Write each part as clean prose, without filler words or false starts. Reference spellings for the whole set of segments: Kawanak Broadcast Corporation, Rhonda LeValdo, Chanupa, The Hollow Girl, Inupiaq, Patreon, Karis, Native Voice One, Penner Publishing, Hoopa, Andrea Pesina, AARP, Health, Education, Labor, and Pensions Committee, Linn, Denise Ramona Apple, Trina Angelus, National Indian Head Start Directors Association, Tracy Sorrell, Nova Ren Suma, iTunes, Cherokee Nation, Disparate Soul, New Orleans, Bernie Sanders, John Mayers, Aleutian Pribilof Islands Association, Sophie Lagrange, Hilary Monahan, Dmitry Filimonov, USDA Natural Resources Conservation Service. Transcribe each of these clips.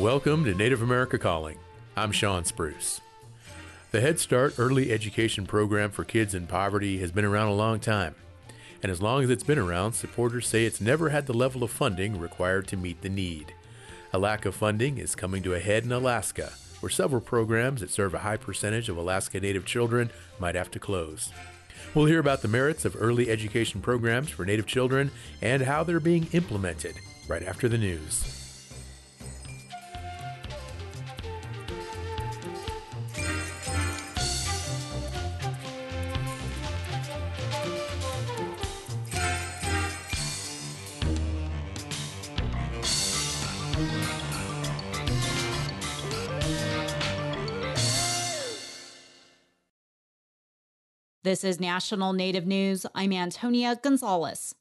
Welcome to Native America Calling. I'm Sean Spruce. The Head Start Early Education Program for kids in poverty has been around a long time, and as long as it's been around, supporters say it's never had the level of funding required to meet the need. A lack of funding is coming to a head in Alaska, where several programs that serve a high percentage of Alaska Native children might have to close. We'll hear about the merits of early education programs for Native children and how they're being implemented right after the news. This is National Native News. I'm Antonia Gonzalez.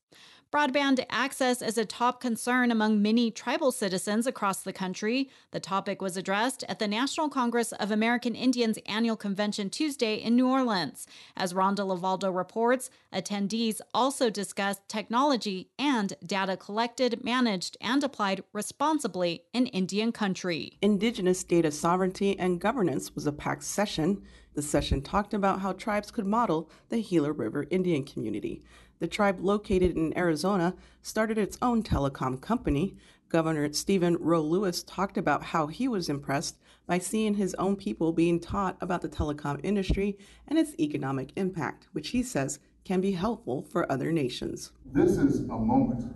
Broadband access is a top concern among many tribal citizens across the country. The topic was addressed at the National Congress of American Indians Annual Convention Tuesday in New Orleans. As Rhonda LeValdo reports, attendees also discussed technology and data collected, managed, and applied responsibly in Indian country. Indigenous data sovereignty and governance was a packed session. The session talked about how tribes could model the Gila River Indian Community. The tribe located in Arizona started its own telecom company. Governor Stephen Rowe Lewis talked about how he was impressed by seeing his own people being taught about the telecom industry and its economic impact, which he says can be helpful for other nations. This is a moment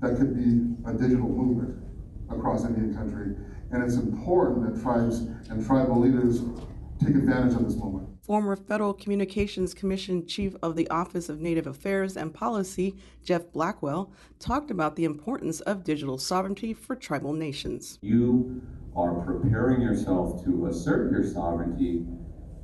that could be a digital movement across Indian country, and it's important that tribes and tribal leaders take advantage of this moment. Former Federal Communications Commission Chief of the Office of Native Affairs and Policy, Jeff Blackwell, talked about the importance of digital sovereignty for tribal nations. You are preparing yourself to assert your sovereignty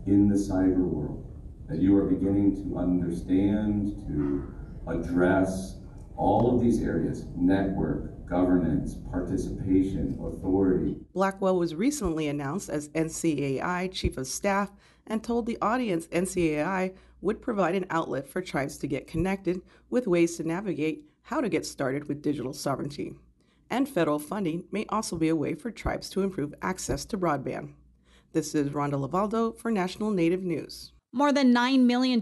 in the cyber world, that you are beginning to understand, to address all of these areas, network, governance, participation, authority. Blackwell was recently announced as NCAI Chief of Staff and told the audience NCAI would provide an outlet for tribes to get connected with ways to navigate how to get started with digital sovereignty. And federal funding may also be a way for tribes to improve access to broadband. This is Rhonda LeValdo for National Native News. More than $9 million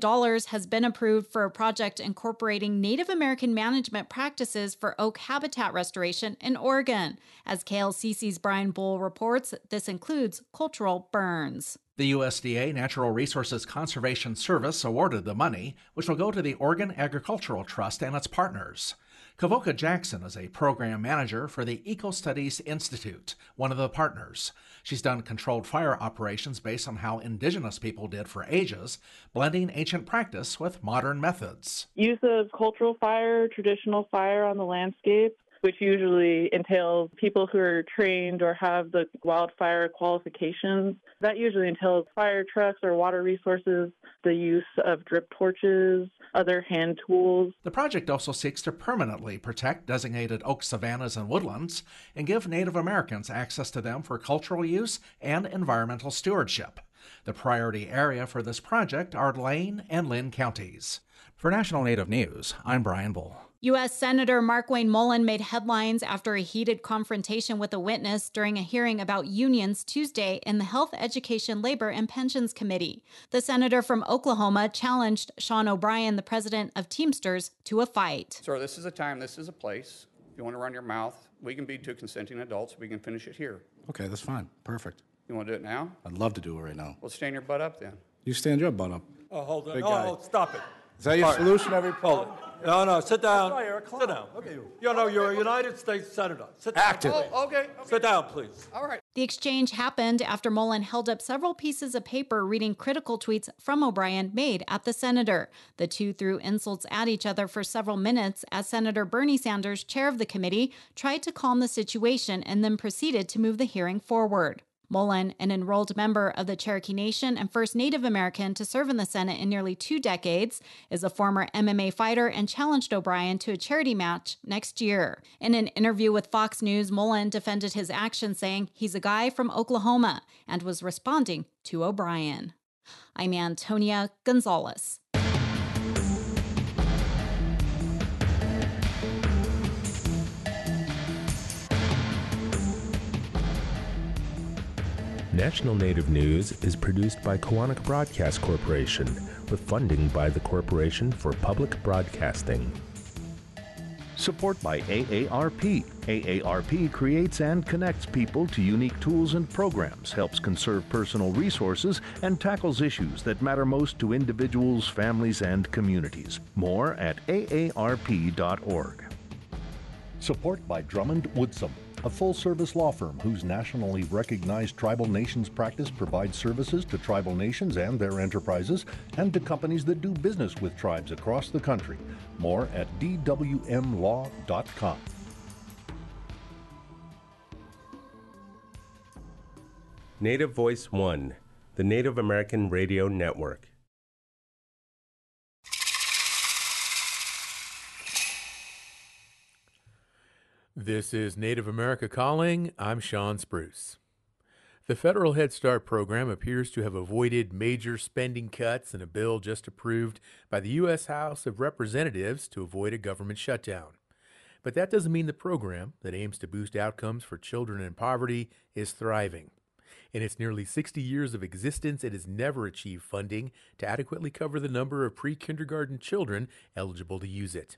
has been approved for a project incorporating Native American management practices for oak habitat restoration in Oregon. As KLCC's Brian Bull reports, this includes cultural burns. The USDA Natural Resources Conservation Service awarded the money, which will go to the Oregon Agricultural Trust and its partners. Kavoka Jackson is a program manager for the EcoStudies Institute, one of the partners. She's done controlled fire operations based on how indigenous people did for ages, blending ancient practice with modern methods. Use of cultural fire, traditional fire on the landscape, which usually entails people who are trained or have the wildfire qualifications. That usually entails fire trucks or water resources, the use of drip torches, other hand tools. The project also seeks to permanently protect designated oak savannas and woodlands and give Native Americans access to them for cultural use and environmental stewardship. The priority area for this project are Lane and Linn counties. For National Native News, I'm Brian Bull. U.S. Senator Markwayne Mullin made headlines after a heated confrontation with a witness during a hearing about unions Tuesday in the Health, Education, Labor, and Pensions Committee. The senator from Oklahoma challenged Sean O'Brien, the president of Teamsters, to a fight. Sir, this is a time, this is a place. If you want to run your mouth, we can be two consenting adults. We can finish it here. Okay, that's fine. Perfect. You want to do it now? I'd love to do it right now. Well, stand your butt up then. You stand your butt up. Oh, hold on. Oh, stop it. Is that your solution every problem? No, sit down. That's right, you're a clown. Sit down. Okay. You know, you're a United States Senator. Sit down. Active. Oh, okay. Sit down, please. All right. The exchange happened after Mullin held up several pieces of paper reading critical tweets from O'Brien made at the senator. The two threw insults at each other for several minutes as Senator Bernie Sanders, chair of the committee, tried to calm the situation and then proceeded to move the hearing forward. Mullin, an enrolled member of the Cherokee Nation and first Native American to serve in the Senate in nearly 2 decades, is a former MMA fighter and challenged O'Brien to a charity match next year. In an interview with Fox News, Mullin defended his action, saying he's a guy from Oklahoma, and was responding to O'Brien. I'm Antonia Gonzalez. National Native News is produced by Kawanak Broadcast Corporation with funding by the Corporation for Public Broadcasting. Support by AARP. AARP creates and connects people to unique tools and programs, helps conserve personal resources, and tackles issues that matter most to individuals, families, and communities. More at aarp.org. Support by Drummond Woodsum, a full-service law firm whose nationally recognized tribal nations practice provides services to tribal nations and their enterprises and to companies that do business with tribes across the country. More at dwmlaw.com. Native Voice One, the Native American Radio Network. This is Native America Calling. I'm Sean Spruce. The federal Head Start program appears to have avoided major spending cuts in a bill just approved by the U.S. House of Representatives to avoid a government shutdown. But that doesn't mean the program that aims to boost outcomes for children in poverty is thriving. In its nearly 60 years of existence, it has never achieved funding to adequately cover the number of pre-kindergarten children eligible to use it.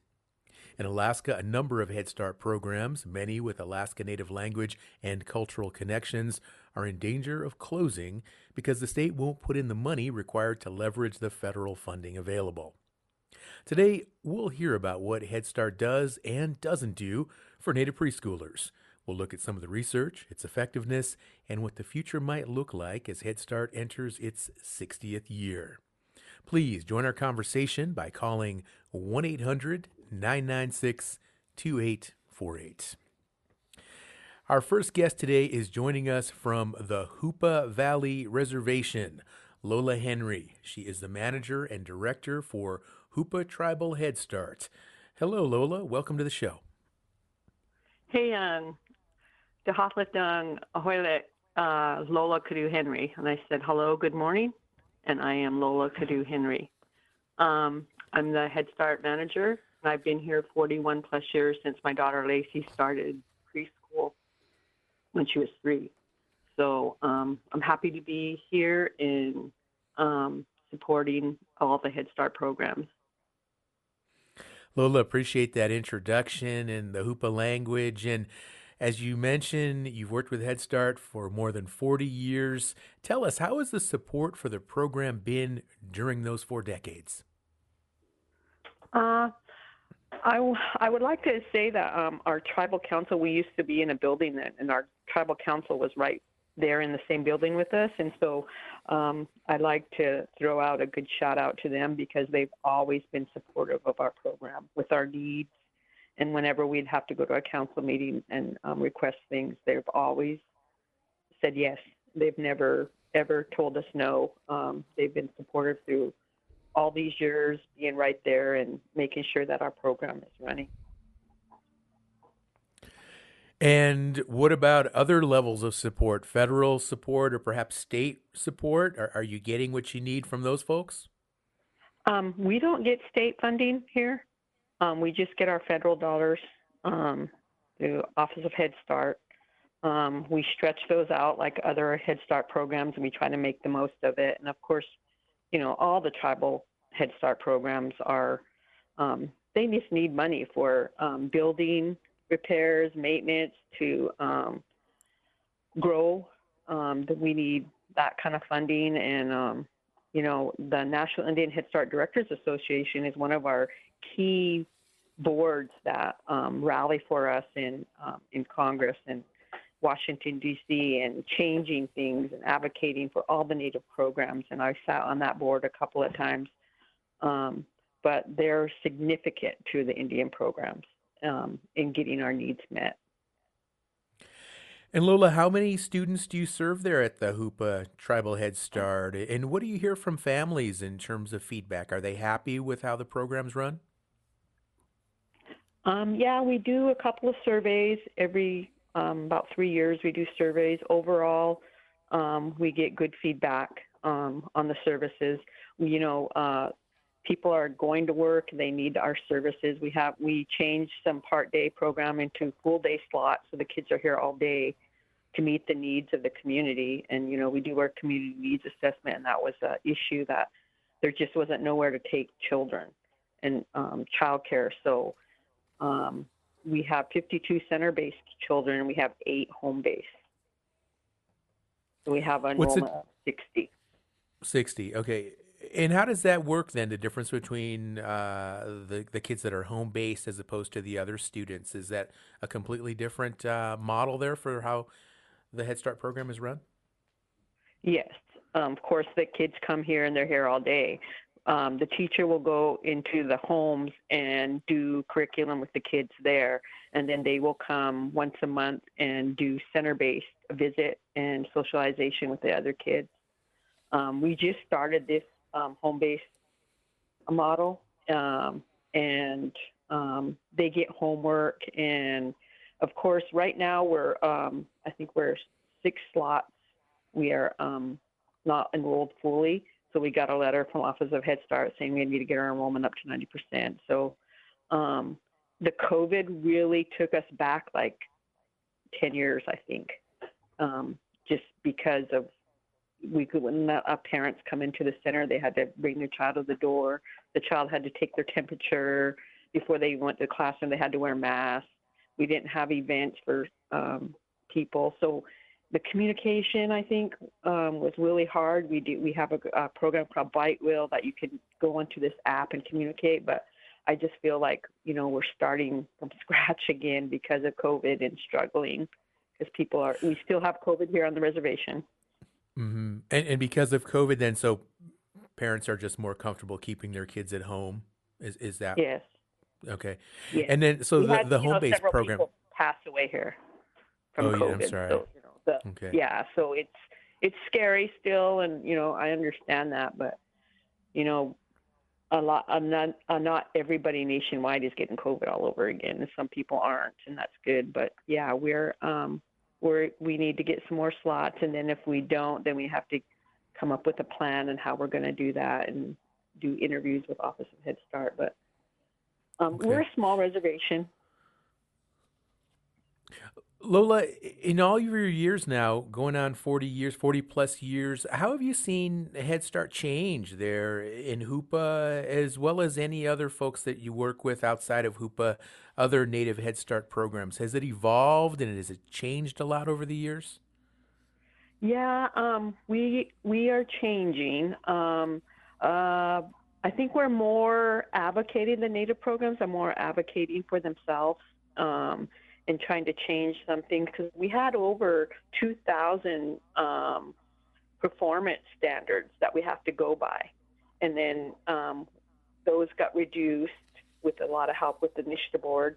In Alaska, a number of Head Start programs, many with Alaska Native language and cultural connections, are in danger of closing because the state won't put in the money required to leverage the federal funding available. Today, we'll hear about what Head Start does and doesn't do for Native preschoolers. We'll look at some of the research, its effectiveness, and what the future might look like as Head Start enters its 60th year. Please join our conversation by calling 1-800-996-2848. Our first guest today is joining us from the Hoopa Valley Reservation, Lola Henry. She is the manager and director for Hoopa Tribal Head Start. Hello, Lola. Welcome to the show. Hey, Lola Kudu Henry. And I said, hello, good morning. And I am Lola Kudu Henry. I'm the Head Start manager, and I've been here 41 plus years since my daughter Lacey started preschool when she was 3. So I'm happy to be here in supporting all the Head Start programs. Lola, appreciate that introduction and the Hoopa language. And as you mentioned, you've worked with Head Start for more than 40 years. Tell us, how has the support for the program been during those 4 decades? I would like to say that our tribal council, we used to be in a building that, and our tribal council was right there in the same building with us. And so I'd like to throw out a good shout out to them because they've always been supportive of our program with our needs. And whenever we'd have to go to a council meeting and request things, they've always said yes. They've never, ever told us no. They've been supportive through all these years, being right there and making sure that our program is running. And what about other levels of support, federal support or perhaps state support? Are you getting what you need from those folks? We don't get state funding here. We just get our federal dollars through Office of Head Start. We stretch those out like other Head Start programs, and we try to make the most of it. And, of course, you know, all the tribal Head Start programs are, they just need money for building, repairs, maintenance, to grow. We need that kind of funding. And, you know, the National Indian Head Start Directors Association is one of our key boards that rally for us in Congress and Washington, D.C., and changing things and advocating for all the Native programs. And I sat on that board a couple of times. But they're significant to the Indian programs in getting our needs met. And Lola, how many students do you serve there at the Hoopa Tribal Head Start? And what do you hear from families in terms of feedback? Are they happy with how the programs run? Yeah, we do a couple of surveys every about 3 years. We do surveys. Overall, we get good feedback on the services. You know, people are going to work. They need our services. We changed some part-day program into full-day slots, so the kids are here all day. to meet the needs of the community. And, you know, we do our community needs assessment, and that was an issue that there just wasn't nowhere to take children and childcare. So we have 52 center-based children, and we have 8 home-based. So we have a normal of 60. 60, okay. And how does that work then, the difference between the kids that are home-based as opposed to the other students? Is that a completely different model there for how the Head Start program is run? Yes. Of course, the kids come here and they're here all day. The teacher will go into the homes and do curriculum with the kids there, and then they will come once a month and do center-based visit and socialization with the other kids. We just started this home-based model, and they get homework. And of course, right now we're, I think we're 6 slots. We are not enrolled fully. So we got a letter from Office of Head Start saying we need to get our enrollment up to 90%. So the COVID really took us back like 10 years, I think, just because of we couldn't let our parents come into the center. They had to bring their child to the door. The child had to take their temperature before they went to the classroom. They had to wear masks. We didn't have events for people. So the communication, I think, was really hard. We have a program called Bite Wheel that you can go onto this app and communicate, but I just feel like, you know, we're starting from scratch again because of COVID and struggling because we still have COVID here on the reservation. Mm-hmm. And because of COVID then, so parents are just more comfortable keeping their kids at home. Is that? Yes. Okay. Yes. And then, so the home-based program. People passed away here from COVID. Yeah, I'm sorry. So, okay. Yeah, so it's scary still, and you know I understand that, but you know not everybody nationwide is getting COVID all over again, and some people aren't, and that's good. But yeah, we need to get some more slots, and then if we don't, then we have to come up with a plan and how we're going to do that, and do interviews with Office of Head Start. But okay. We're a small reservation. Lola, in all of your years now, going on 40 plus years, how have you seen Head Start change there in Hoopa, as well as any other folks that you work with outside of Hoopa, other Native Head Start programs? Has it evolved, and has it changed a lot over the years? Yeah, we are changing. I think we're more advocating the Native programs. I'm more advocating for themselves. And trying to change something, because we had over 2,000 performance standards that we have to go by. And then those got reduced with a lot of help with the Nishta board.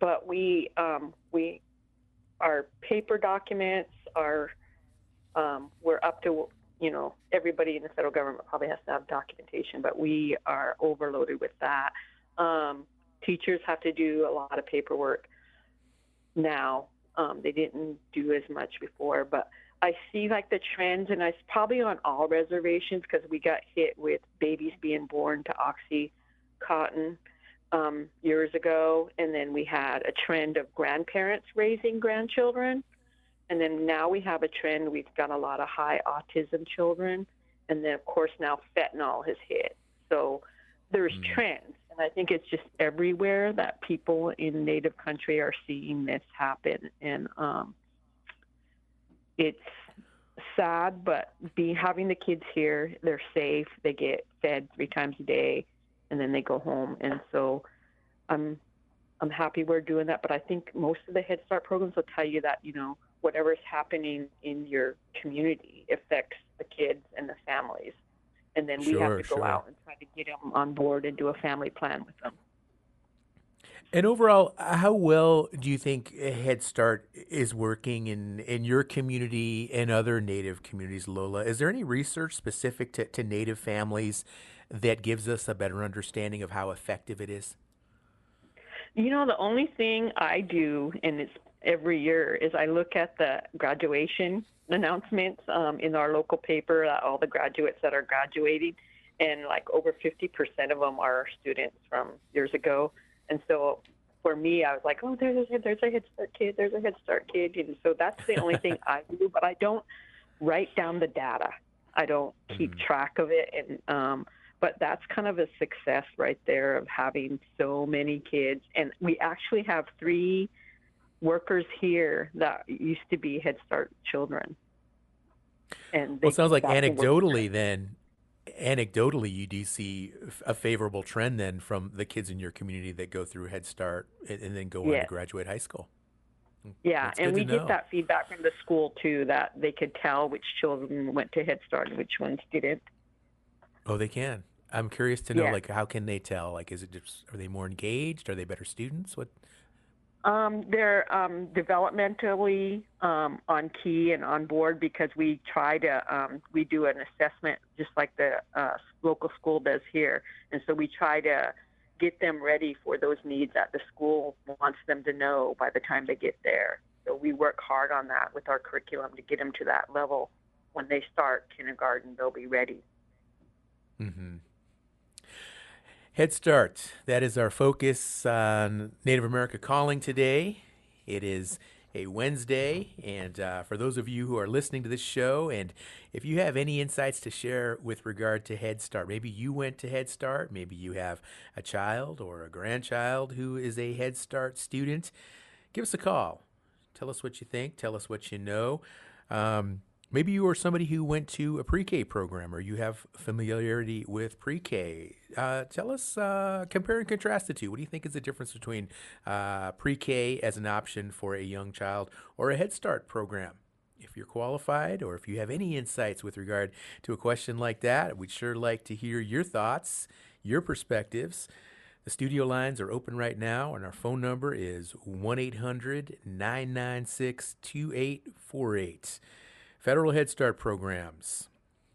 But we our paper documents are, we're up to, you know, everybody in the federal government probably has to have documentation, but we are overloaded with that. Teachers have to do a lot of paperwork now. They didn't do as much before, but I see like the trends, and it's probably on all reservations because we got hit with babies being born to OxyContin years ago, and then we had a trend of grandparents raising grandchildren, and then now we have a trend. We've got a lot of high autism children, and then of course now fentanyl has hit. So there's trends. I think it's just everywhere that people in Native country are seeing this happen. And it's sad, but having the kids here, they're safe. They get fed 3 times a day, and then they go home. And so I'm happy we're doing that. But I think most of the Head Start programs will tell you that, you know, whatever's happening in your community affects the kids and the families. And then we have to go out and try to get them on board and do a family plan with them. And overall, how well do you think Head Start is working in your community and other Native communities, Lola? Is there any research specific to Native families that gives us a better understanding of how effective it is? You know, the only thing I do, and it's every year, is I look at the graduation announcements in our local paper, all the graduates that are graduating, and like over 50% of them are students from years ago. And so for me, I was like, oh, there's a Head Start kid. And so that's the only thing I do, but I don't write down the data. I don't keep track of it. And but that's kind of a success right there of having so many kids. And we actually have 3 workers here that used to be Head Start children. And well, it sounds like anecdotally, you do see a favorable trend then from the kids in your community that go through Head Start and then go on to graduate high school. Yeah, and we get that feedback from the school too, that they could tell which children went to Head Start and which ones didn't. Oh, they can. I'm curious to know, like, how can they tell? Like, is it just, are they more engaged? Are they better students? What? They're developmentally on key and on board, because we try to we do an assessment just like the local school does here, and so we try to get them ready for those needs that the school wants them to know by the time they get there. So we work hard on that with our curriculum to get them to that level. When they start kindergarten, they'll be ready. Mm-hmm. Head Start, that is our focus on Native America Calling today. It is a Wednesday, and for those of you who are listening to this show, and if you have any insights to share with regard to Head Start, maybe you went to Head Start, maybe you have a child or a grandchild who is a Head Start student, give us a call. Tell us what you think. Tell us what you know. Maybe you are somebody who went to a pre-K program, or you have familiarity with pre-K. Tell us, compare and contrast the two. What do you think is the difference between pre-K as an option for a young child or a Head Start program? If you're qualified, or if you have any insights with regard to a question like that, we'd sure like to hear your thoughts, your perspectives. The studio lines are open right now, and our phone number is 1-800-996-2848. Federal Head Start programs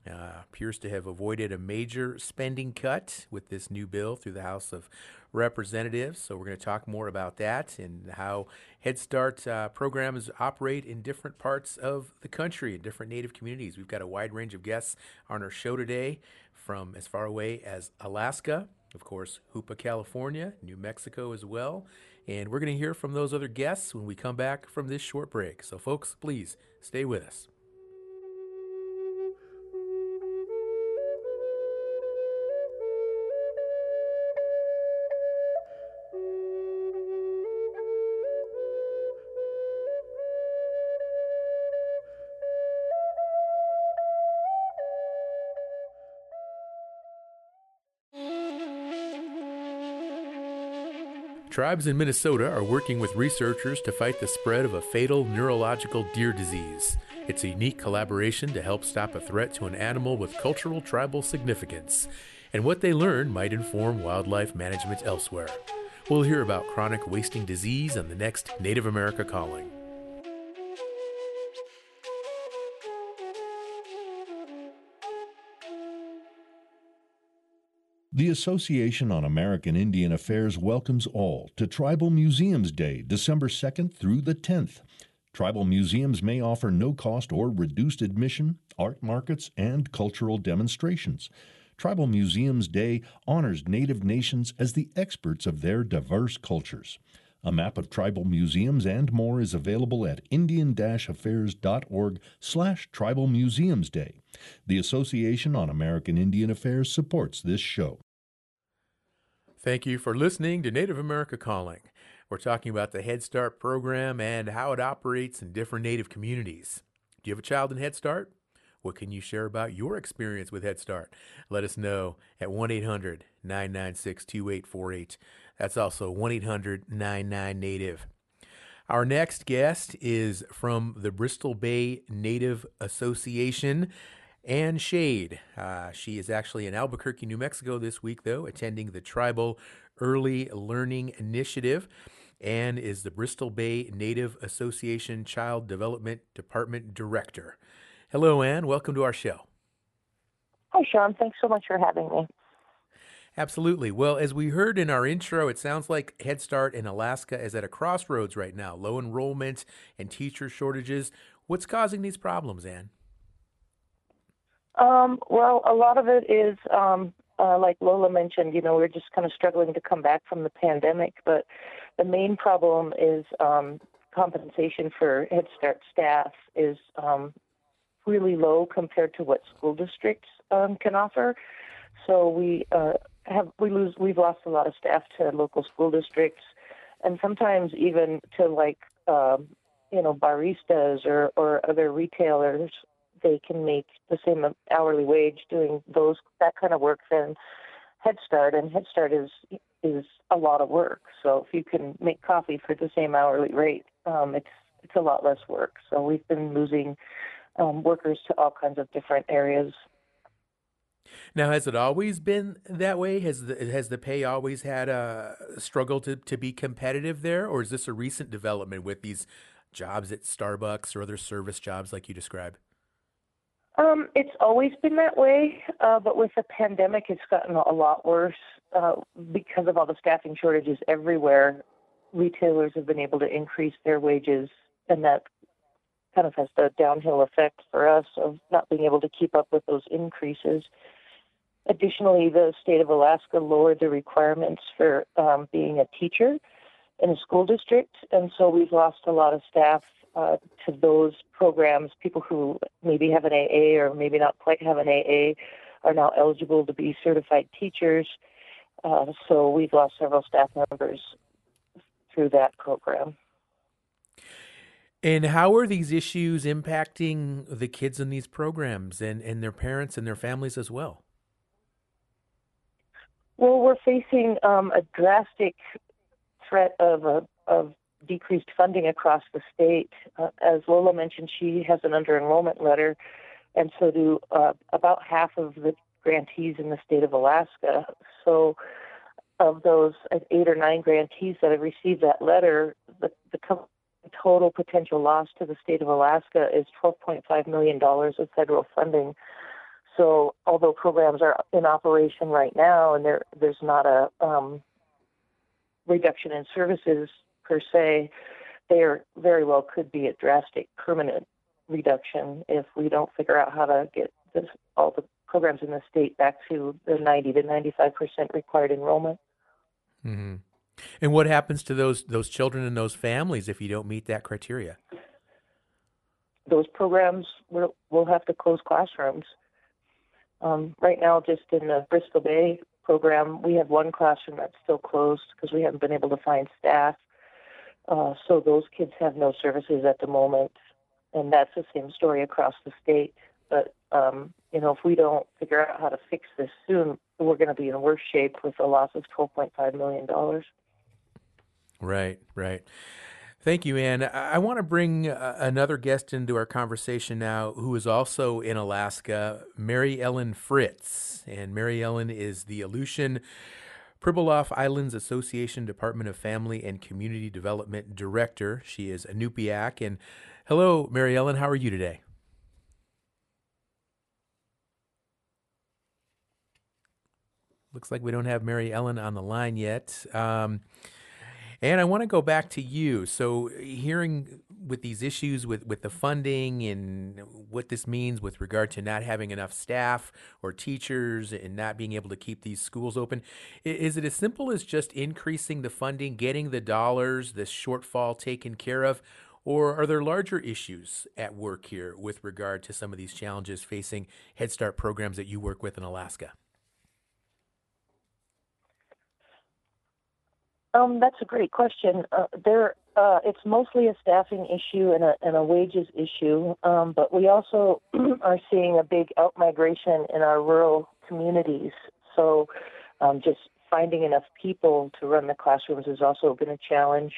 appears to have avoided a major spending cut with this new bill through the House of Representatives. So we're going to talk more about that and how Head Start programs operate in different parts of the country, in different Native communities. We've got a wide range of guests on our show today, from as far away as Alaska, of course, Hoopa, California, New Mexico as well. And we're going to hear from those other guests when we come back from this short break. So folks, please stay with us. Tribes in Minnesota are working with researchers to fight the spread of a fatal neurological deer disease. It's a unique collaboration to help stop a threat to an animal with cultural tribal significance. And what they learn might inform wildlife management elsewhere. We'll hear about chronic wasting disease on the next Native America Calling. The Association on American Indian Affairs welcomes all to Tribal Museums Day, December 2nd through the 10th. Tribal museums may offer no-cost or reduced admission, art markets, and cultural demonstrations. Tribal Museums Day honors Native nations as the experts of their diverse cultures. A map of tribal museums and more is available at indian-affairs.org/Tribal Museums Day. The Association on American Indian Affairs supports this show. Thank you for listening to Native America Calling. We're talking about the Head Start program and how it operates in different Native communities. Do you have a child in Head Start? What can you share about your experience with Head Start? Let us know at 1-800-996-2848. That's also 1-800-99-NATIVE. Our next guest is from the Bristol Bay Native Association, Annee Shade. She is actually in Albuquerque, New Mexico this week, though, attending the Tribal Early Learning Initiative, and is the Bristol Bay Native Association Child Development Department Director. Hello, Ann. Welcome to our show. Hi, Sean. Thanks so much for having me. Absolutely. Well, as we heard in our intro, it sounds like Head Start in Alaska is at a crossroads right now. Low enrollment and teacher shortages. What's causing these problems, Ann? Well, a lot of it is like Lola mentioned, you know, we're just kind of struggling to come back from the pandemic. But the main problem is compensation for Head Start staff is really low compared to what school districts can offer. So we've lost a lot of staff to local school districts, and sometimes even to like baristas or other retailers. They can make the same hourly wage doing that kind of work than Head Start, and Head Start is a lot of work. So if you can make coffee for the same hourly rate, it's a lot less work. So we've been losing workers to all kinds of different areas. Now, has it always been that way? Has the pay always had a struggle to be competitive there, or is this a recent development with these jobs at Starbucks or other service jobs like you describe? It's always been that way, but with the pandemic, it's gotten a lot worse because of all the staffing shortages everywhere. Retailers have been able to increase their wages, and that kind of has the downhill effect for us of not being able to keep up with those increases. Additionally, the state of Alaska lowered the requirements for being a teacher in a school district, and so we've lost a lot of staff to those programs. People who maybe have an AA or maybe not quite have an AA are now eligible to be certified teachers. So we've lost several staff members through that program. And how are these issues impacting the kids in these programs and their parents and their families as well? Well, we're facing a drastic threat of decreased funding across the state. As Lola mentioned, she has an under-enrollment letter, and so do about half of the grantees in the state of Alaska. So of those 8 or 9 grantees that have received that letter, the total potential loss to the state of Alaska is $12.5 million of federal funding. So although programs are in operation right now and there's not a reduction in services, per se, there very well could be a drastic permanent reduction if we don't figure out how to get all the programs in the state back to the 90 to 95% required enrollment. Mm-hmm. And what happens to those children and those families if you don't meet that criteria? Those programs, we'll have to close classrooms. Right now, just in the Bristol Bay program, we have one classroom that's still closed because we haven't been able to find staff. So those kids have no services at the moment, and that's the same story across the state. But, if we don't figure out how to fix this soon, we're going to be in worse shape with a loss of $12.5 million. Right, right. Thank you, Anne. I want to bring another guest into our conversation now who is also in Alaska, Mary Ellen Fritz. And Mary Ellen is the Aleutian Pribilof Islands Association Department of Family and Community Development Director. She is Inupiaq. And hello, Mary Ellen. How are you today? Looks like we don't have Mary Ellen on the line yet. And I want to go back to you. So hearing with these issues with the funding and what this means with regard to not having enough staff or teachers and not being able to keep these schools open, is it as simple as just increasing the funding, getting the dollars, this shortfall taken care of, or are there larger issues at work here with regard to some of these challenges facing Head Start programs that you work with in Alaska? That's a great question. It's mostly a staffing issue and a wages issue, but we also are seeing a big out-migration in our rural communities. So just finding enough people to run the classrooms has also been a challenge.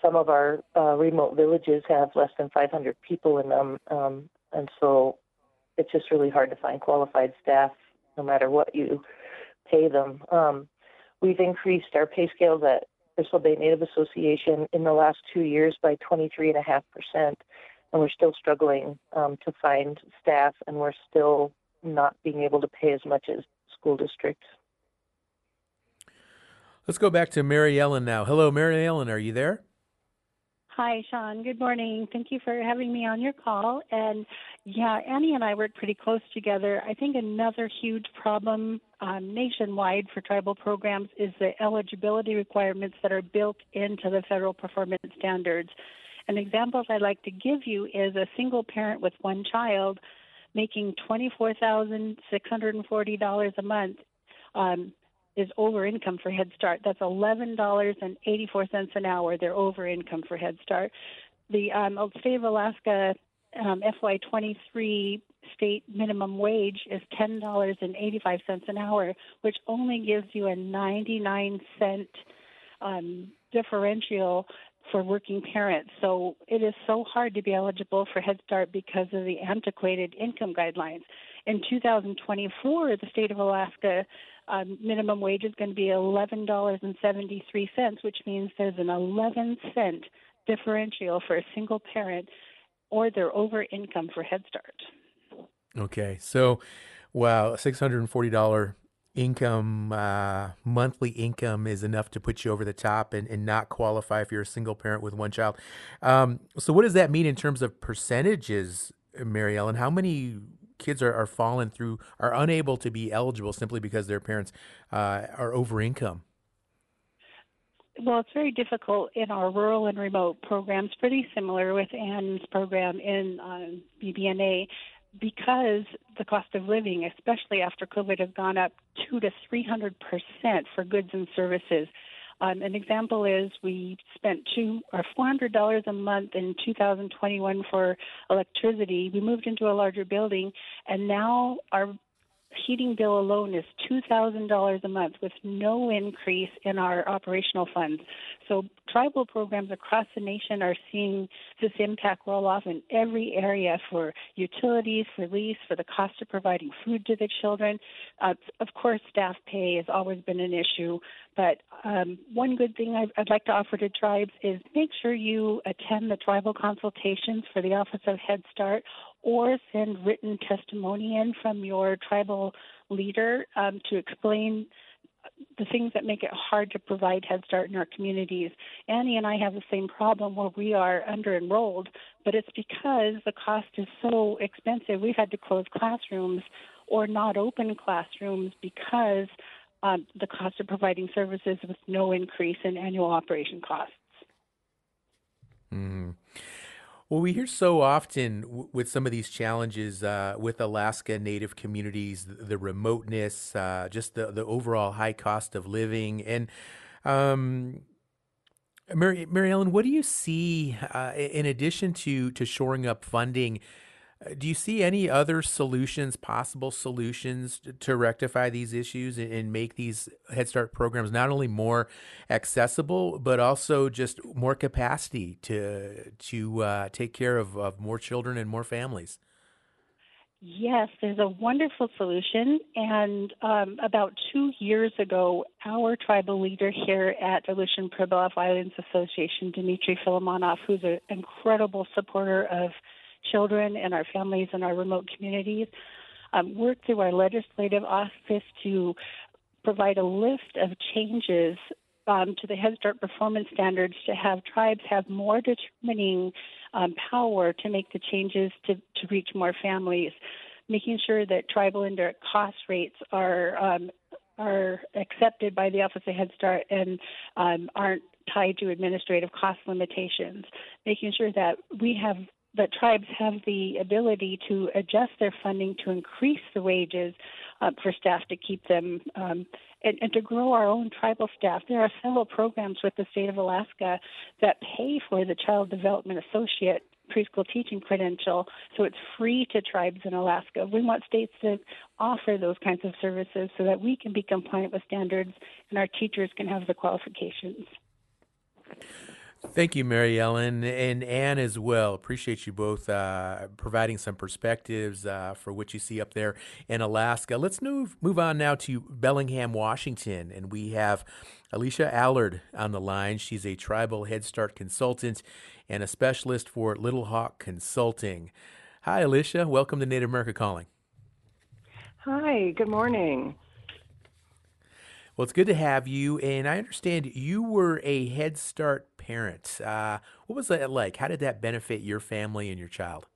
Some of our remote villages have less than 500 people in them, and so it's just really hard to find qualified staff no matter what you pay them. We've increased our pay scales at Bristol Bay Native Association in the last 2 years by 23.5%, and we're still struggling to find staff, and we're still not being able to pay as much as school districts. Let's go back to Mary Ellen now. Hello, Mary Ellen. Are you there? Hi, Sean. Good morning. Thank you for having me on your call. And Yeah, Annie and I work pretty close together. I think another huge problem nationwide for tribal programs is the eligibility requirements that are built into the federal performance standards. An example I'd like to give you is a single parent with one child making $24,640 a month is over income for Head Start. That's $11.84 an hour. They're over income for Head Start. The state of Alaska FY23 state minimum wage is $10.85 an hour, which only gives you a 99-cent differential for working parents. So it is so hard to be eligible for Head Start because of the antiquated income guidelines. In 2024, the state of Alaska minimum wage is going to be $11.73, which means there's an 11-cent differential for a single parent or their over income for Head Start. Okay, so wow, $640 income, monthly income is enough to put you over the top and not qualify if you're a single parent with one child. So what does that mean in terms of percentages, Mary Ellen? How many kids are falling through, are unable to be eligible simply because their parents are over income? Well, it's very difficult in our rural and remote programs, pretty similar with Anne's program in BBNA, because the cost of living, especially after COVID, has gone up 200 to 300% for goods and services. An example is we spent $400 a month in 2021 for electricity. We moved into a larger building, and now our heating bill alone is $2,000 a month with no increase in our operational funds. So tribal programs across the nation are seeing this impact roll off in every area for utilities, for lease, for the cost of providing food to the children. Of course, staff pay has always been an issue, but one good thing I'd like to offer to tribes is make sure you attend the tribal consultations for the Office of Head Start, or send written testimony in from your tribal leader to explain the things that make it hard to provide Head Start in our communities. Annie and I have the same problem where we are under-enrolled, but it's because the cost is so expensive. We've had to close classrooms or not open classrooms because the cost of providing services with no increase in annual operation costs. Mm-hmm. Well, we hear so often with some of these challenges with Alaska Native communities, the remoteness, just the overall high cost of living. And Mary Ellen, what do you see in addition to shoring up funding? Do you see any other solutions, possible solutions to rectify these issues and make these Head Start programs not only more accessible, but also just more capacity to take care of more children and more families? Yes, there's a wonderful solution. And about 2 years ago, our tribal leader here at Aleutian Pribilof Islands Association, Dmitry Filimonov, who's an incredible supporter of children and our families in our remote communities, work through our legislative office to provide a list of changes to the Head Start performance standards to have tribes have more determining power to make the changes to reach more families, making sure that tribal indirect cost rates are accepted by the Office of Head Start and aren't tied to administrative cost limitations, making sure that that tribes have the ability to adjust their funding to increase the wages for staff to keep them and to grow our own tribal staff. There are several programs with the state of Alaska that pay for the Child Development Associate preschool teaching credential, so it's free to tribes in Alaska. We want states to offer those kinds of services so that we can be compliant with standards and our teachers can have the qualifications. Thank you, Mary Ellen, and Anne as well. Appreciate you both providing some perspectives for what you see up there in Alaska. Let's move on now to Bellingham, Washington, and we have Alicia Allard on the line. She's a tribal Head Start consultant and a specialist for Little Hawk Consulting. Hi, Alicia. Welcome to Native America Calling. Hi. Good morning. Well, it's good to have you, and I understand you were a Head Start parent. What was that like? How did that benefit your family and your child?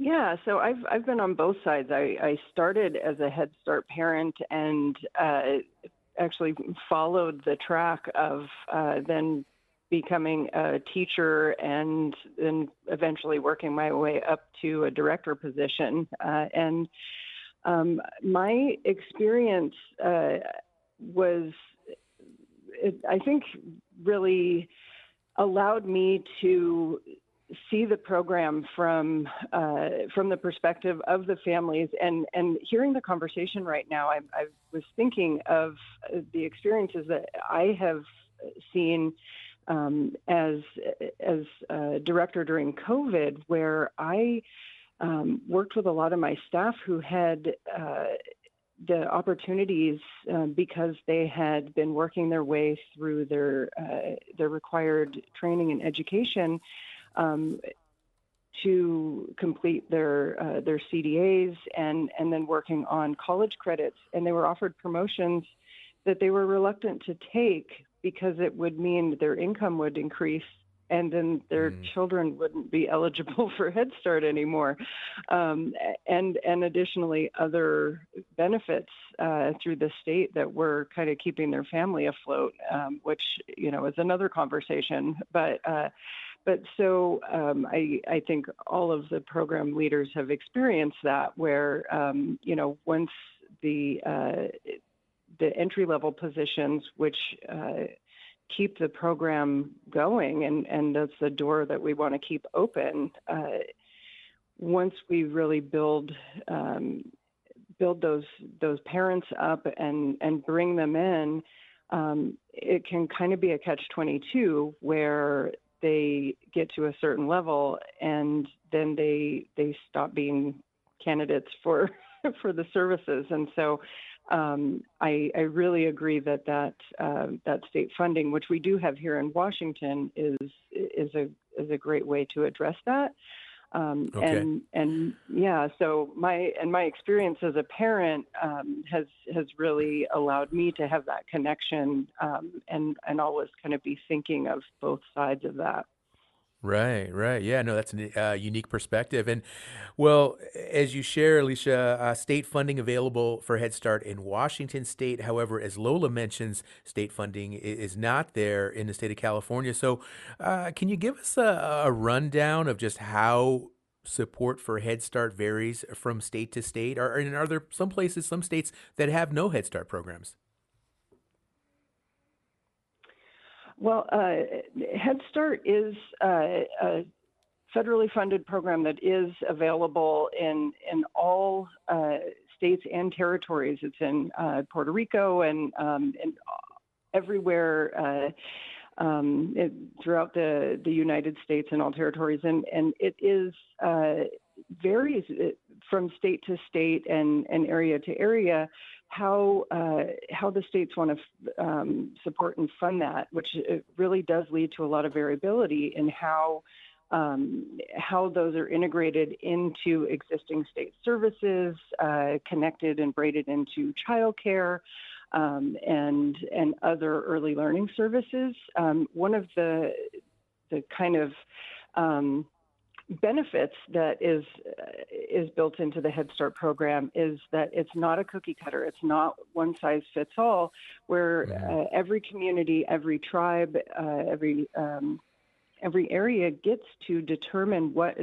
Yeah, so I've been on both sides. I started as a Head Start parent and actually followed the track of then becoming a teacher and then eventually working my way up to a director position. And my experience was, I think, really allowed me to see the program from the perspective of the families, and hearing the conversation right now, I was thinking of the experiences that I have seen as a director during COVID, where I worked with a lot of my staff who had the opportunities because they had been working their way through their required training and education to complete their CDAs and then working on college credits. And they were offered promotions that they were reluctant to take because it would mean their income would increase and then their children wouldn't be eligible for Head Start anymore. And additionally, other benefits through the state that were kind of keeping their family afloat, which, you know, is another conversation. But so I think all of the program leaders have experienced that, where, you know, once the entry-level positions, which keep the program going, and that's the door that we want to keep open, once we really build those parents up and bring them in, it can kind of be a catch-22 where they get to a certain level and then they stop being candidates for for the services. And so I really agree that state funding, which we do have here in Washington, is a great way to address that. Okay. And yeah, so my experience as a parent has really allowed me to have that connection and always kind of be thinking of both sides of that. Right. Yeah, no, that's a unique perspective. And, well, as you share, Alicia, state funding available for Head Start in Washington state. However, as Lola mentions, state funding is not there in the state of California. So can you give us a rundown of just how support for Head Start varies from state to state? And are there some states that have no Head Start programs? Well, Head Start is a federally funded program that is available in all states and territories. It's in Puerto Rico and everywhere throughout the United States and all territories. And it is varies from state to state and area to area how the states want to support and fund that, which it really does lead to a lot of variability in how those are integrated into existing state services, connected and braided into childcare, and other early learning services. One of the kind of benefits that is built into the Head Start program is that it's not a cookie cutter. It's not one size fits all, where every community, every tribe, every area gets to determine what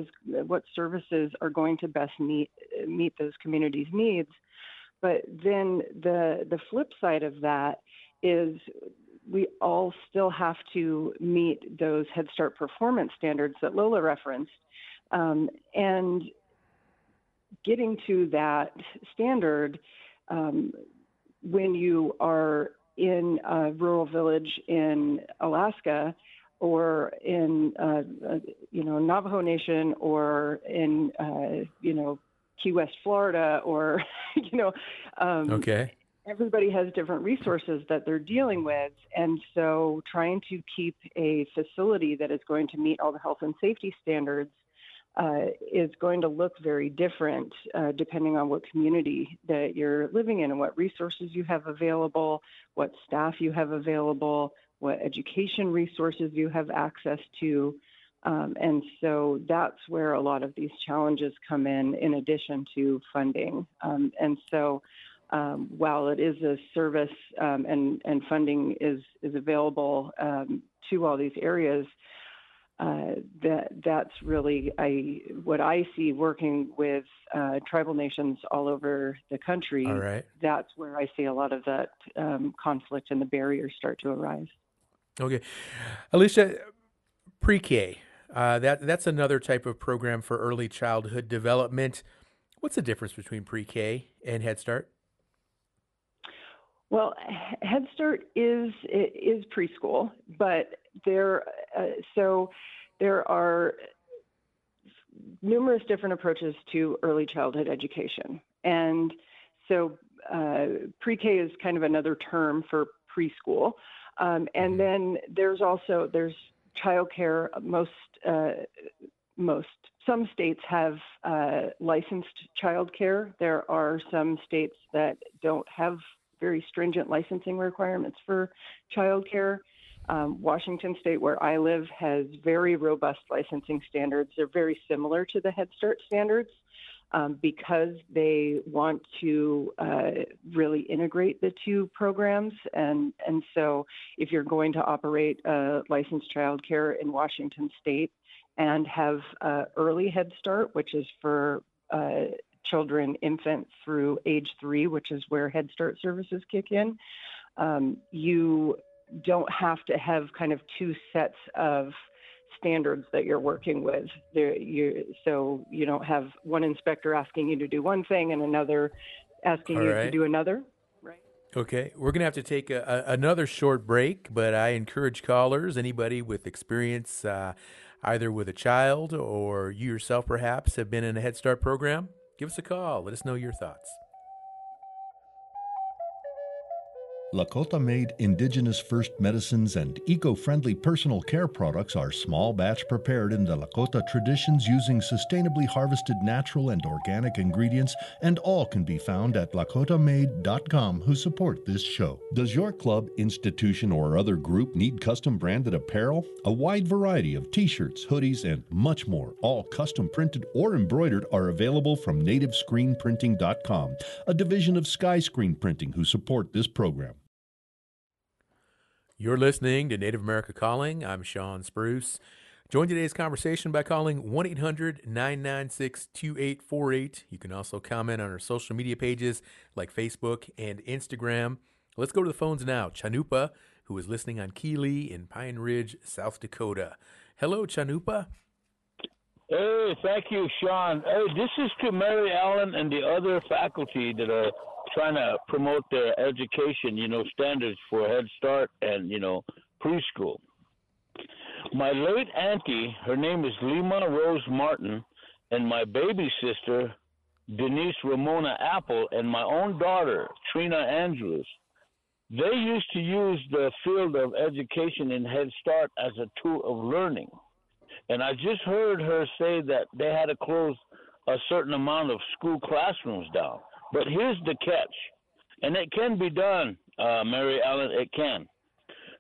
services are going to best meet those communities' needs. But then the flip side of that is we all still have to meet those Head Start performance standards that Lola referenced. And getting to that standard, when you are in a rural village in Alaska or in, Navajo Nation or in, Key West, Florida, or, okay. Everybody has different resources that they're dealing with, and so trying to keep a facility that is going to meet all the health and safety standards is going to look very different depending on what community that you're living in and what resources you have available, what staff you have available, what education resources you have access to. And so that's where a lot of these challenges come in addition to funding. And so while it is a service and funding is available to all these areas, that's really what I see working with tribal nations all over the country. All right. That's where I see a lot of that conflict and the barriers start to arise. Okay. Alicia, pre-K, that's another type of program for early childhood development. What's the difference between pre-K and Head Start? Well, Head Start is preschool, but there are numerous different approaches to early childhood education. And so pre-K is kind of another term for preschool. And then there's childcare. Some states have licensed childcare. There are some states that don't have very stringent licensing requirements for childcare. Washington State, where I live, has very robust licensing standards. They're very similar to the Head Start standards because they want to really integrate the two programs. And so if you're going to operate licensed child care in Washington State and have early Head Start, which is for children, infants through age 3, which is where Head Start services kick in, you don't have to have kind of two sets of standards that you're working with. So you don't have one inspector asking you to do one thing and another asking you to do another. Right. Okay. We're going to have to take another short break, but I encourage callers, anybody with experience, either with a child or you yourself perhaps have been in a Head Start program, give us a call. Let us know your thoughts. Lakota-made indigenous first medicines and eco-friendly personal care products are small batch prepared in the Lakota traditions using sustainably harvested natural and organic ingredients, and all can be found at lakotamade.com, who support this show. Does your club, institution, or other group need custom branded apparel? A wide variety of t-shirts, hoodies, and much more, all custom printed or embroidered, are available from nativescreenprinting.com, a division of Sky Screen Printing, who support this program. You're listening to Native America Calling. I'm Sean Spruce. Join today's conversation by calling 1-800-996-2848. You can also comment on our social media pages like Facebook and Instagram. Let's go to the phones now. Chanupa, who is listening on Keeley in Pine Ridge, South Dakota. Hello, Chanupa. Hey, thank you, Sean. Hey, this is to Mary Ellen and the other faculty that are trying to promote their education, standards for Head Start and, preschool. My late auntie, her name is Lima Rose Martin, and my baby sister, Denise Ramona Apple, and my own daughter, Trina Angelus, they used to use the field of education in Head Start as a tool of learning. And I just heard her say that they had to close a certain amount of school classrooms down. But here's the catch, and it can be done, Mary Ellen, it can.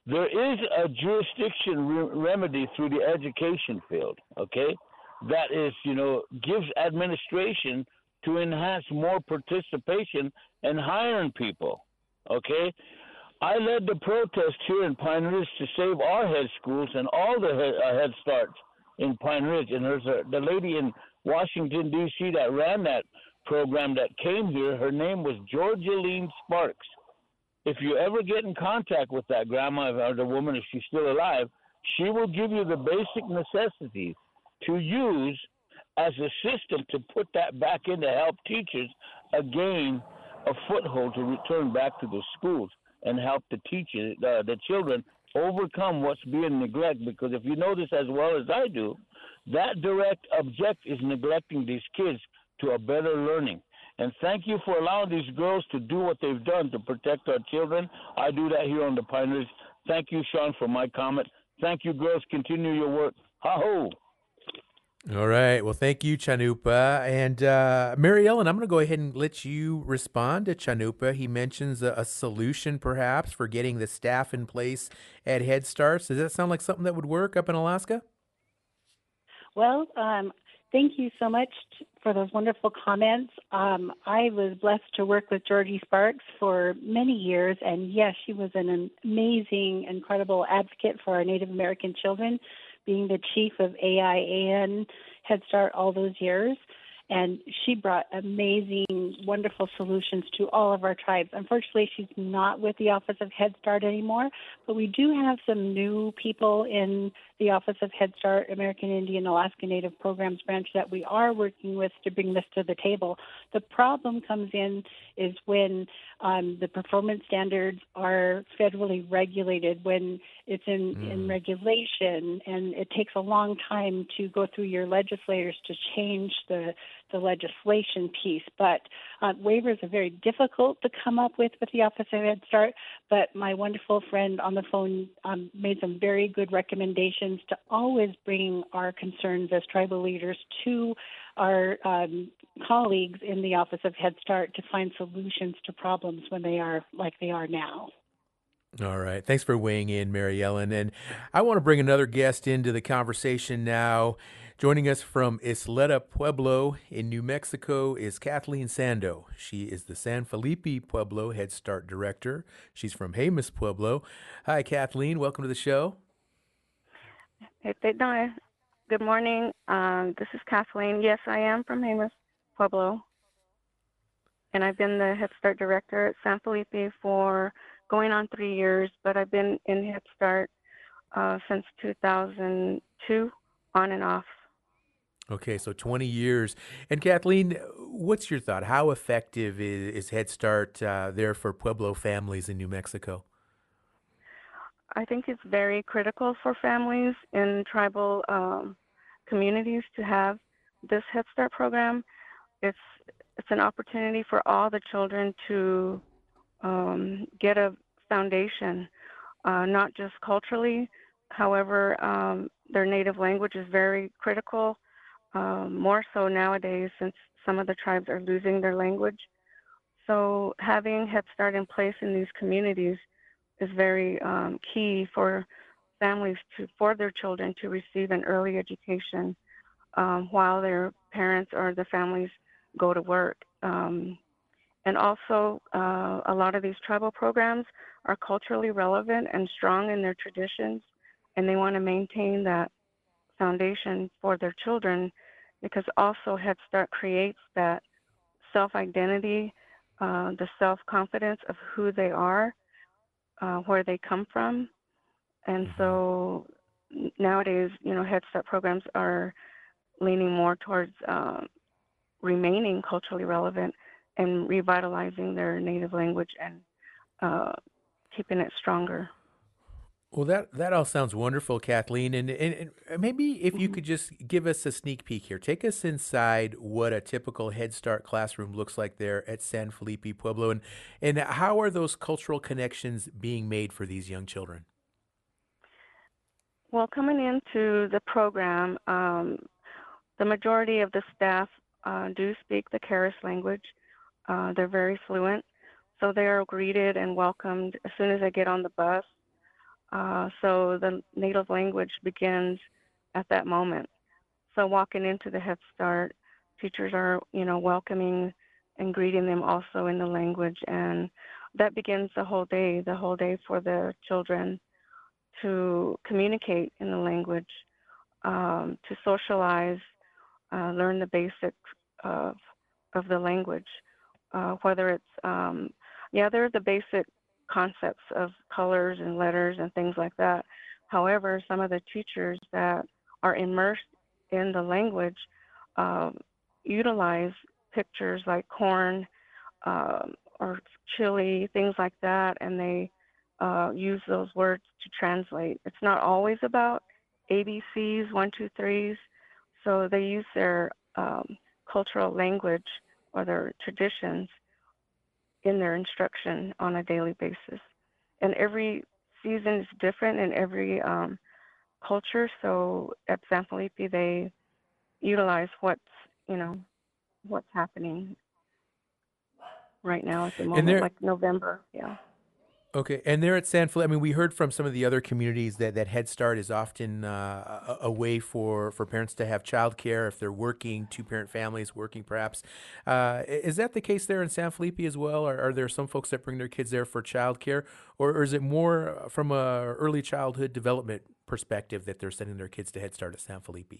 There is a jurisdiction remedy through the education field, okay, that is, gives administration to enhance more participation and hiring people, okay? I led the protest here in Pine Ridge to save our head schools and all the Head Starts in Pine Ridge, and there's the lady in Washington, D.C. that ran that program that came here. Her name was Georgia Lean Sparks. If you ever get in contact with that grandma or the woman, if she's still alive, she will give you the basic necessities to use as a system to put that back in to help teachers gain a foothold to return back to the schools and help the teachers, the children, overcome what's being neglected. Because if you notice as well as I do, that direct object is neglecting these kids to a better learning. And thank you for allowing these girls to do what they've done to protect our children. I do that here on the Pine Ridge. Thank you, Sean, for my comment. Thank you, girls. Continue your work. Ha-ho! All right. Well, thank you, Chanupa. And Mary Ellen, I'm going to go ahead and let you respond to Chanupa. He mentions a solution, perhaps, for getting the staff in place at Head Starts. Does that sound like something that would work up in Alaska? Well, thank you so much for those wonderful comments. I was blessed to work with Georgie Sparks for many years, and yes, she was an amazing, incredible advocate for our Native American children, being the chief of AIAN Head Start all those years. And she brought amazing, wonderful solutions to all of our tribes. Unfortunately, she's not with the Office of Head Start anymore, but we do have some new people in the Office of Head Start, American Indian, Alaska Native Programs branch that we are working with to bring this to the table. The problem comes in is when the performance standards are federally regulated, when it's in regulation, and it takes a long time to go through your legislators to change the legislation piece. But waivers are very difficult to come up with the Office of Head Start, but my wonderful friend on the phone made some very good recommendations to always bring our concerns as tribal leaders to our colleagues in the Office of Head Start to find solutions to problems when they are like they are now. All right. Thanks for weighing in, Mary Ellen. And I want to bring another guest into the conversation now. Joining us from Isleta Pueblo in New Mexico is Kathleen Sando. She is the San Felipe Pueblo Head Start Director. She's from Jemez Pueblo. Hi, Kathleen. Welcome to the show. Good morning. This is Kathleen. Yes, I am from Jemez Pueblo. And I've been the Head Start Director at San Felipe for going on 3 years, but I've been in Head Start since 2002, on and off. Okay, so 20 years. And Kathleen, what's your thought? How effective is Head Start there for Pueblo families in New Mexico? I think it's very critical for families in tribal communities to have this Head Start program. It's an opportunity for all the children to get a foundation, not just culturally. However, their native language is very critical. More so nowadays, since some of the tribes are losing their language. So having Head Start in place in these communities is very key for families for their children to receive an early education while their parents or the families go to work. And also, a lot of these tribal programs are culturally relevant and strong in their traditions, and they want to maintain that foundation for their children, because also Head Start creates that self-identity, the self-confidence of who they are, where they come from. And so nowadays, Head Start programs are leaning more towards remaining culturally relevant and revitalizing their native language and keeping it stronger. Well, that all sounds wonderful, Kathleen, and maybe if you could just give us a sneak peek here. Take us inside what a typical Head Start classroom looks like there at San Felipe Pueblo, and how are those cultural connections being made for these young children? Well, coming into the program, the majority of the staff do speak the Karis language. They're very fluent, so they are greeted and welcomed as soon as they get on the bus. So the native language begins at that moment. So walking into the Head Start, teachers are, welcoming and greeting them also in the language. And that begins the whole day for the children to communicate in the language, to socialize, learn the basics of the language, whether it's, they're the basic concepts of colors and letters and things like that. However, some of the teachers that are immersed in the language utilize pictures like corn or chili, things like that, and they use those words to translate. It's not always about ABCs, 1, 2, 3s, so they use their cultural language or their traditions in their instruction on a daily basis. And every season is different in every culture. So at San Felipe, they utilize what's happening right now at the moment, like November. Yeah. Okay, and there at San Felipe, I mean, we heard from some of the other communities that, Head Start is often a way for parents to have childcare if they're working, two-parent families working perhaps. Is that the case there in San Felipe as well? Are there some folks that bring their kids there for childcare, or is it more from a early childhood development perspective that they're sending their kids to Head Start at San Felipe?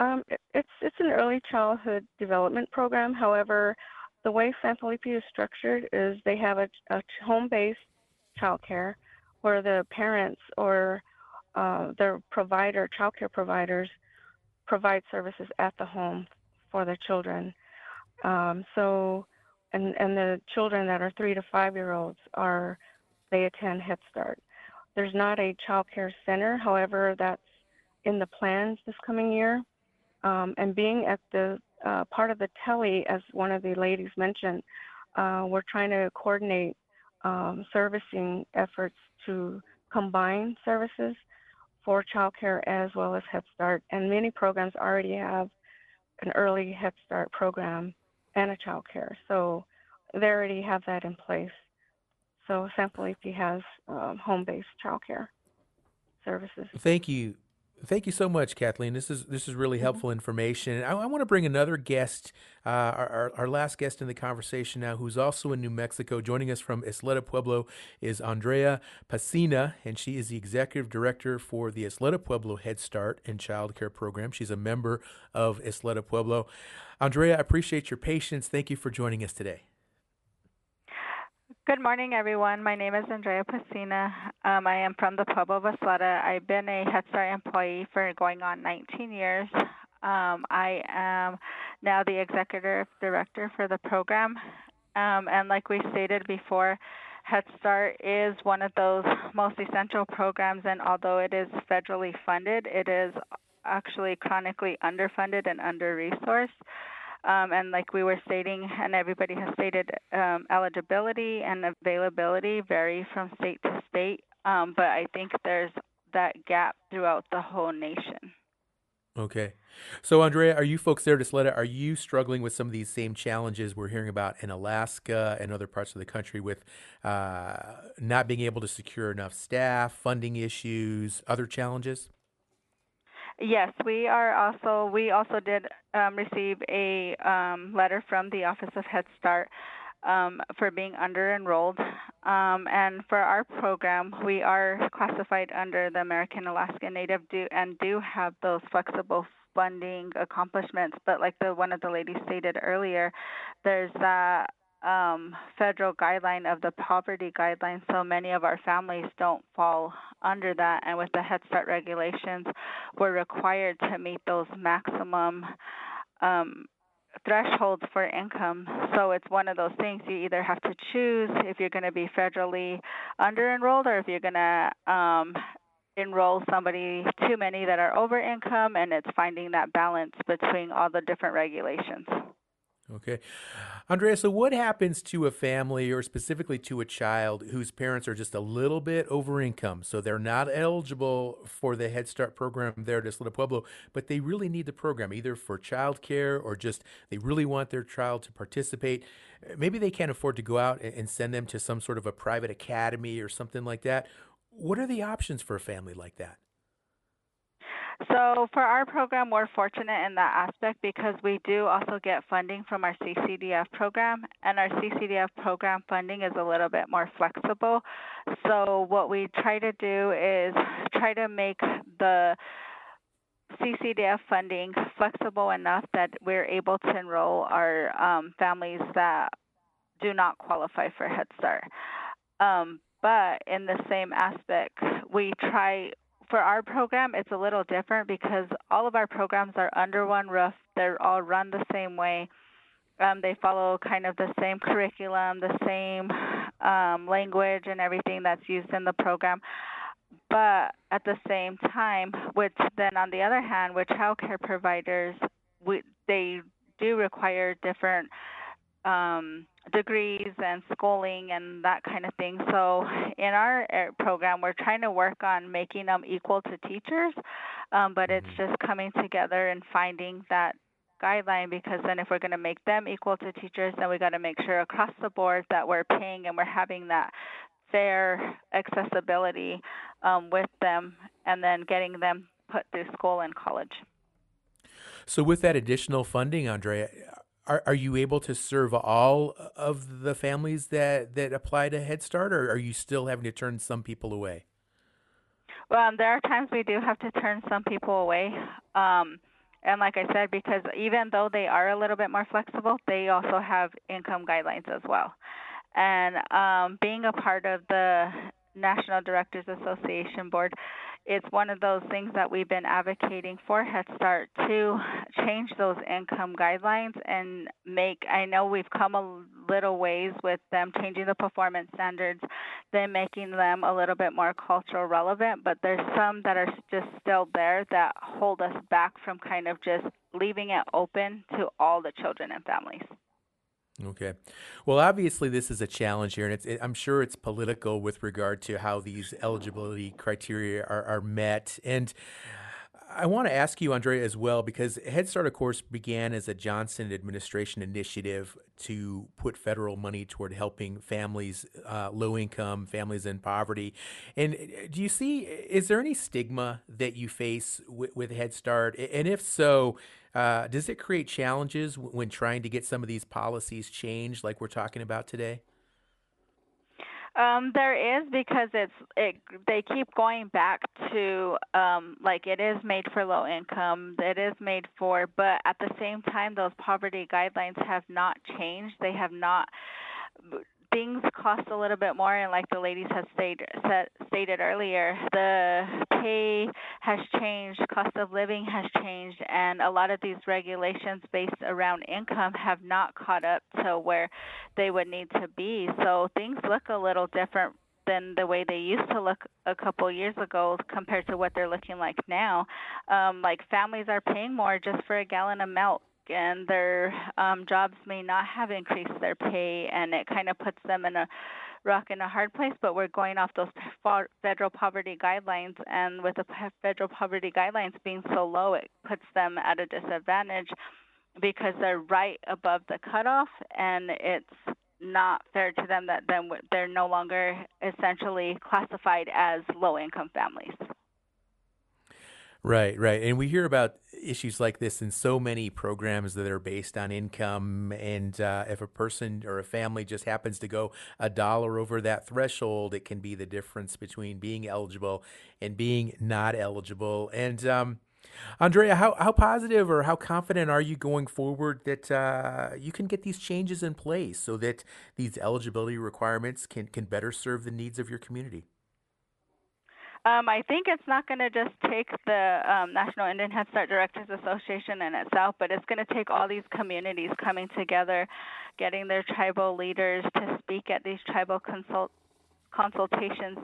It's an early childhood development program. However, the way San Felipe is structured is they have a home-based childcare where the parents or their childcare providers provide services at the home for their children. And the children that are 3 to 5 year olds they attend Head Start. There's not a childcare center, however, that's in the plans this coming year. And being at the part of the TELE, as one of the ladies mentioned, we're trying to coordinate servicing efforts to combine services for childcare as well as Head Start. And many programs already have an early Head Start program and a childcare, so they already have that in place. So San Felipe has home-based childcare services. Thank you. Thank you so much, Kathleen. This is really helpful information. I want to bring another guest, our last guest in the conversation now, who's also in New Mexico. Joining us from Isleta Pueblo is Andrea Pesina, and she is the executive director for the Isleta Pueblo Head Start and Child Care Program. She's a member of Isleta Pueblo. Andrea, I appreciate your patience. Thank you for joining us today. Good morning, everyone. My name is Andrea Pesina. I am from the Pueblo of Isleta. I've been a Head Start employee for going on 19 years. I am now the executive director for the program. And like we stated before, Head Start is one of those most essential programs, and although it is federally funded, it is actually chronically underfunded and under-resourced. And like we were stating, and everybody has stated, eligibility and availability vary from state to state, but I think there's that gap throughout the whole nation. Okay. So, Andrea, are you folks there at Isleta, are you struggling with some of these same challenges we're hearing about in Alaska and other parts of the country with not being able to secure enough staff, funding issues, other challenges? Yes, we also did receive a letter from the Office of Head Start for being under-enrolled. And for our program, we are classified under the American Alaska Native and do have those flexible funding accomplishments. But like one of the ladies stated earlier, there's that federal guideline of the poverty guideline, so many of our families don't fall under that. And with the Head Start regulations, we're required to meet those maximum thresholds for income. So it's one of those things, you either have to choose if you're going to be federally under-enrolled or if you're going to enroll somebody, too many that are over income, and it's finding that balance between all the different regulations. Okay. Andrea, so what happens to a family, or specifically to a child, whose parents are just a little bit over income, so they're not eligible for the Head Start program there at Isleta Pueblo, but they really need the program, either for child care or just they really want their child to participate? Maybe they can't afford to go out and send them to some sort of a private academy or something like that. What are the options for a family like that? So for our program, we're fortunate in that aspect because we do also get funding from our CCDF program, and our CCDF program funding is a little bit more flexible. So what we try to do is try to make the CCDF funding flexible enough that we're able to enroll our families that do not qualify for Head Start. But in the same aspect, for our program, it's a little different because all of our programs are under one roof. They're all run the same way. They follow kind of the same curriculum, the same language and everything that's used in the program. But at the same time, which then on the other hand, with child care providers, they do require different degrees and schooling and that kind of thing. So in our program, we're trying to work on making them equal to teachers, but it's just coming together and finding that guideline, because then if we're going to make them equal to teachers, then we got to make sure across the board that we're paying and we're having that fair accessibility with them, and then getting them put through school and college. So with that additional funding, Andrea, are you able to serve all of the families that apply to Head Start, or are you still having to turn some people away? Well, there are times we do have to turn some people away. And like I said, because even though they are a little bit more flexible, they also have income guidelines as well. And being a part of the National Directors Association Board, it's one of those things that we've been advocating for Head Start to change those income guidelines and make, I know we've come a little ways with them changing the performance standards, then making them a little bit more cultural relevant, but there's some that are just still there that hold us back from kind of just leaving it open to all the children and families. Okay. Well, obviously this is a challenge here, and I'm sure it's political with regard to how these eligibility criteria are met. And I want to ask you, Andrea, as well, because Head Start, of course, began as a Johnson administration initiative to put federal money toward helping families, low-income families in poverty. And do you see, is there any stigma that you face with Head Start? And if so, does it create challenges when trying to get some of these policies changed like we're talking about today? There is, because they keep going back to, like, it is made for low income, it is made for, but at the same time, those poverty guidelines have not changed. They have not, things cost a little bit more, and like the ladies have stated earlier, the pay has changed, cost of living has changed, and a lot of these regulations based around income have not caught up to where they would need to be. So things look a little different than the way they used to look a couple years ago compared to what they're looking like now. Like, families are paying more just for a gallon of milk, and their jobs may not have increased their pay, and it kind of puts them in a rock and a hard place, but we're going off those federal poverty guidelines, and with the federal poverty guidelines being so low, it puts them at a disadvantage because they're right above the cutoff, and it's not fair to them that then they're no longer essentially classified as low-income families. Right. And we hear about issues like this in so many programs that are based on income. And if a person or a family just happens to go $1 over that threshold, it can be the difference between being eligible and being not eligible. And Andrea, how positive or how confident are you going forward that you can get these changes in place so that these eligibility requirements can better serve the needs of your community? I think it's not going to just take the National Indian Head Start Directors Association in itself, but it's going to take all these communities coming together, getting their tribal leaders to speak at these tribal consultations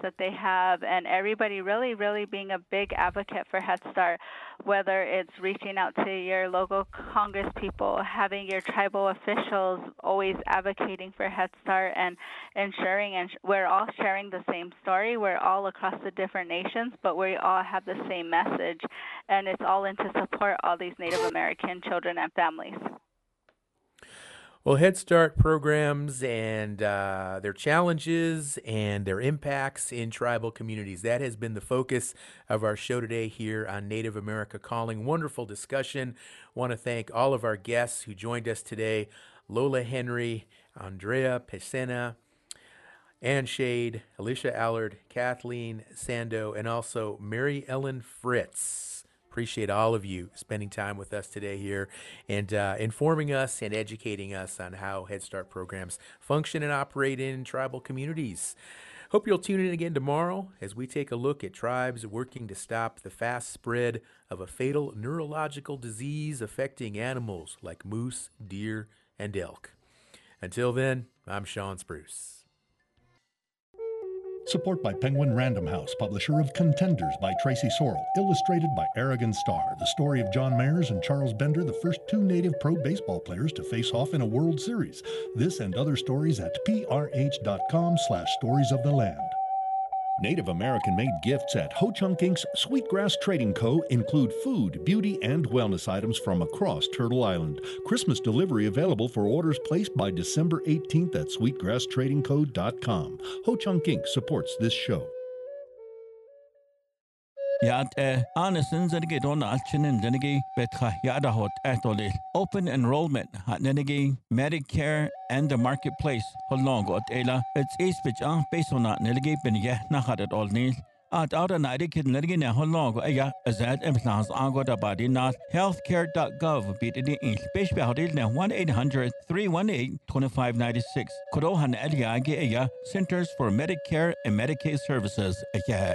that they have, and everybody really, really being a big advocate for Head Start, whether it's reaching out to your local Congress people, having your tribal officials always advocating for Head Start, and ensuring, and we're all sharing the same story. We're all across the different nations, but we all have the same message, and it's all in to support all these Native American children and families. Well, Head Start programs and their challenges and their impacts in tribal communities. That has been the focus of our show today here on Native America Calling. Wonderful discussion. Want to thank all of our guests who joined us today: Lola Henry, Andrea Pesina, Annee Shade, Alicia Allard, Kathleen Sando, and also Mary Ellen Fritz. Appreciate all of you spending time with us today here and informing us and educating us on how Head Start programs function and operate in tribal communities. Hope you'll tune in again tomorrow as we take a look at tribes working to stop the fast spread of a fatal neurological disease affecting animals like moose, deer, and elk. Until then, I'm Sean Spruce. Support by Penguin Random House, publisher of Contenders by Tracy Sorrell, illustrated by Aragon Starr, the story of John Mayers and Charles Bender, the first two Native pro baseball players to face off in a World Series. This and other stories at prh.com/stories-of-the-land. Native American-made gifts at Ho-Chunk Inc.'s Sweetgrass Trading Co. include food, beauty, and wellness items from across Turtle Island. Christmas delivery available for orders placed by December 18th at sweetgrasstradingco.com. Ho-Chunk Inc. supports this show. Open enrollment at Nenegi, Medicare, and the marketplace. Holongo at Ela, it's Eastbridge on Pesonat Nelegi, Benye, Nahat at Old Nil. At Outer Nighty Kid Nelegina Holongo, Aya, Azad, and Plans Angoda Badi Not, healthcare.gov, beat the Inch, Peshbehadil, 1-800-318-2596. Kodohan Eliagi, Aya, Centers for Medicare and Medicaid Services, Aya.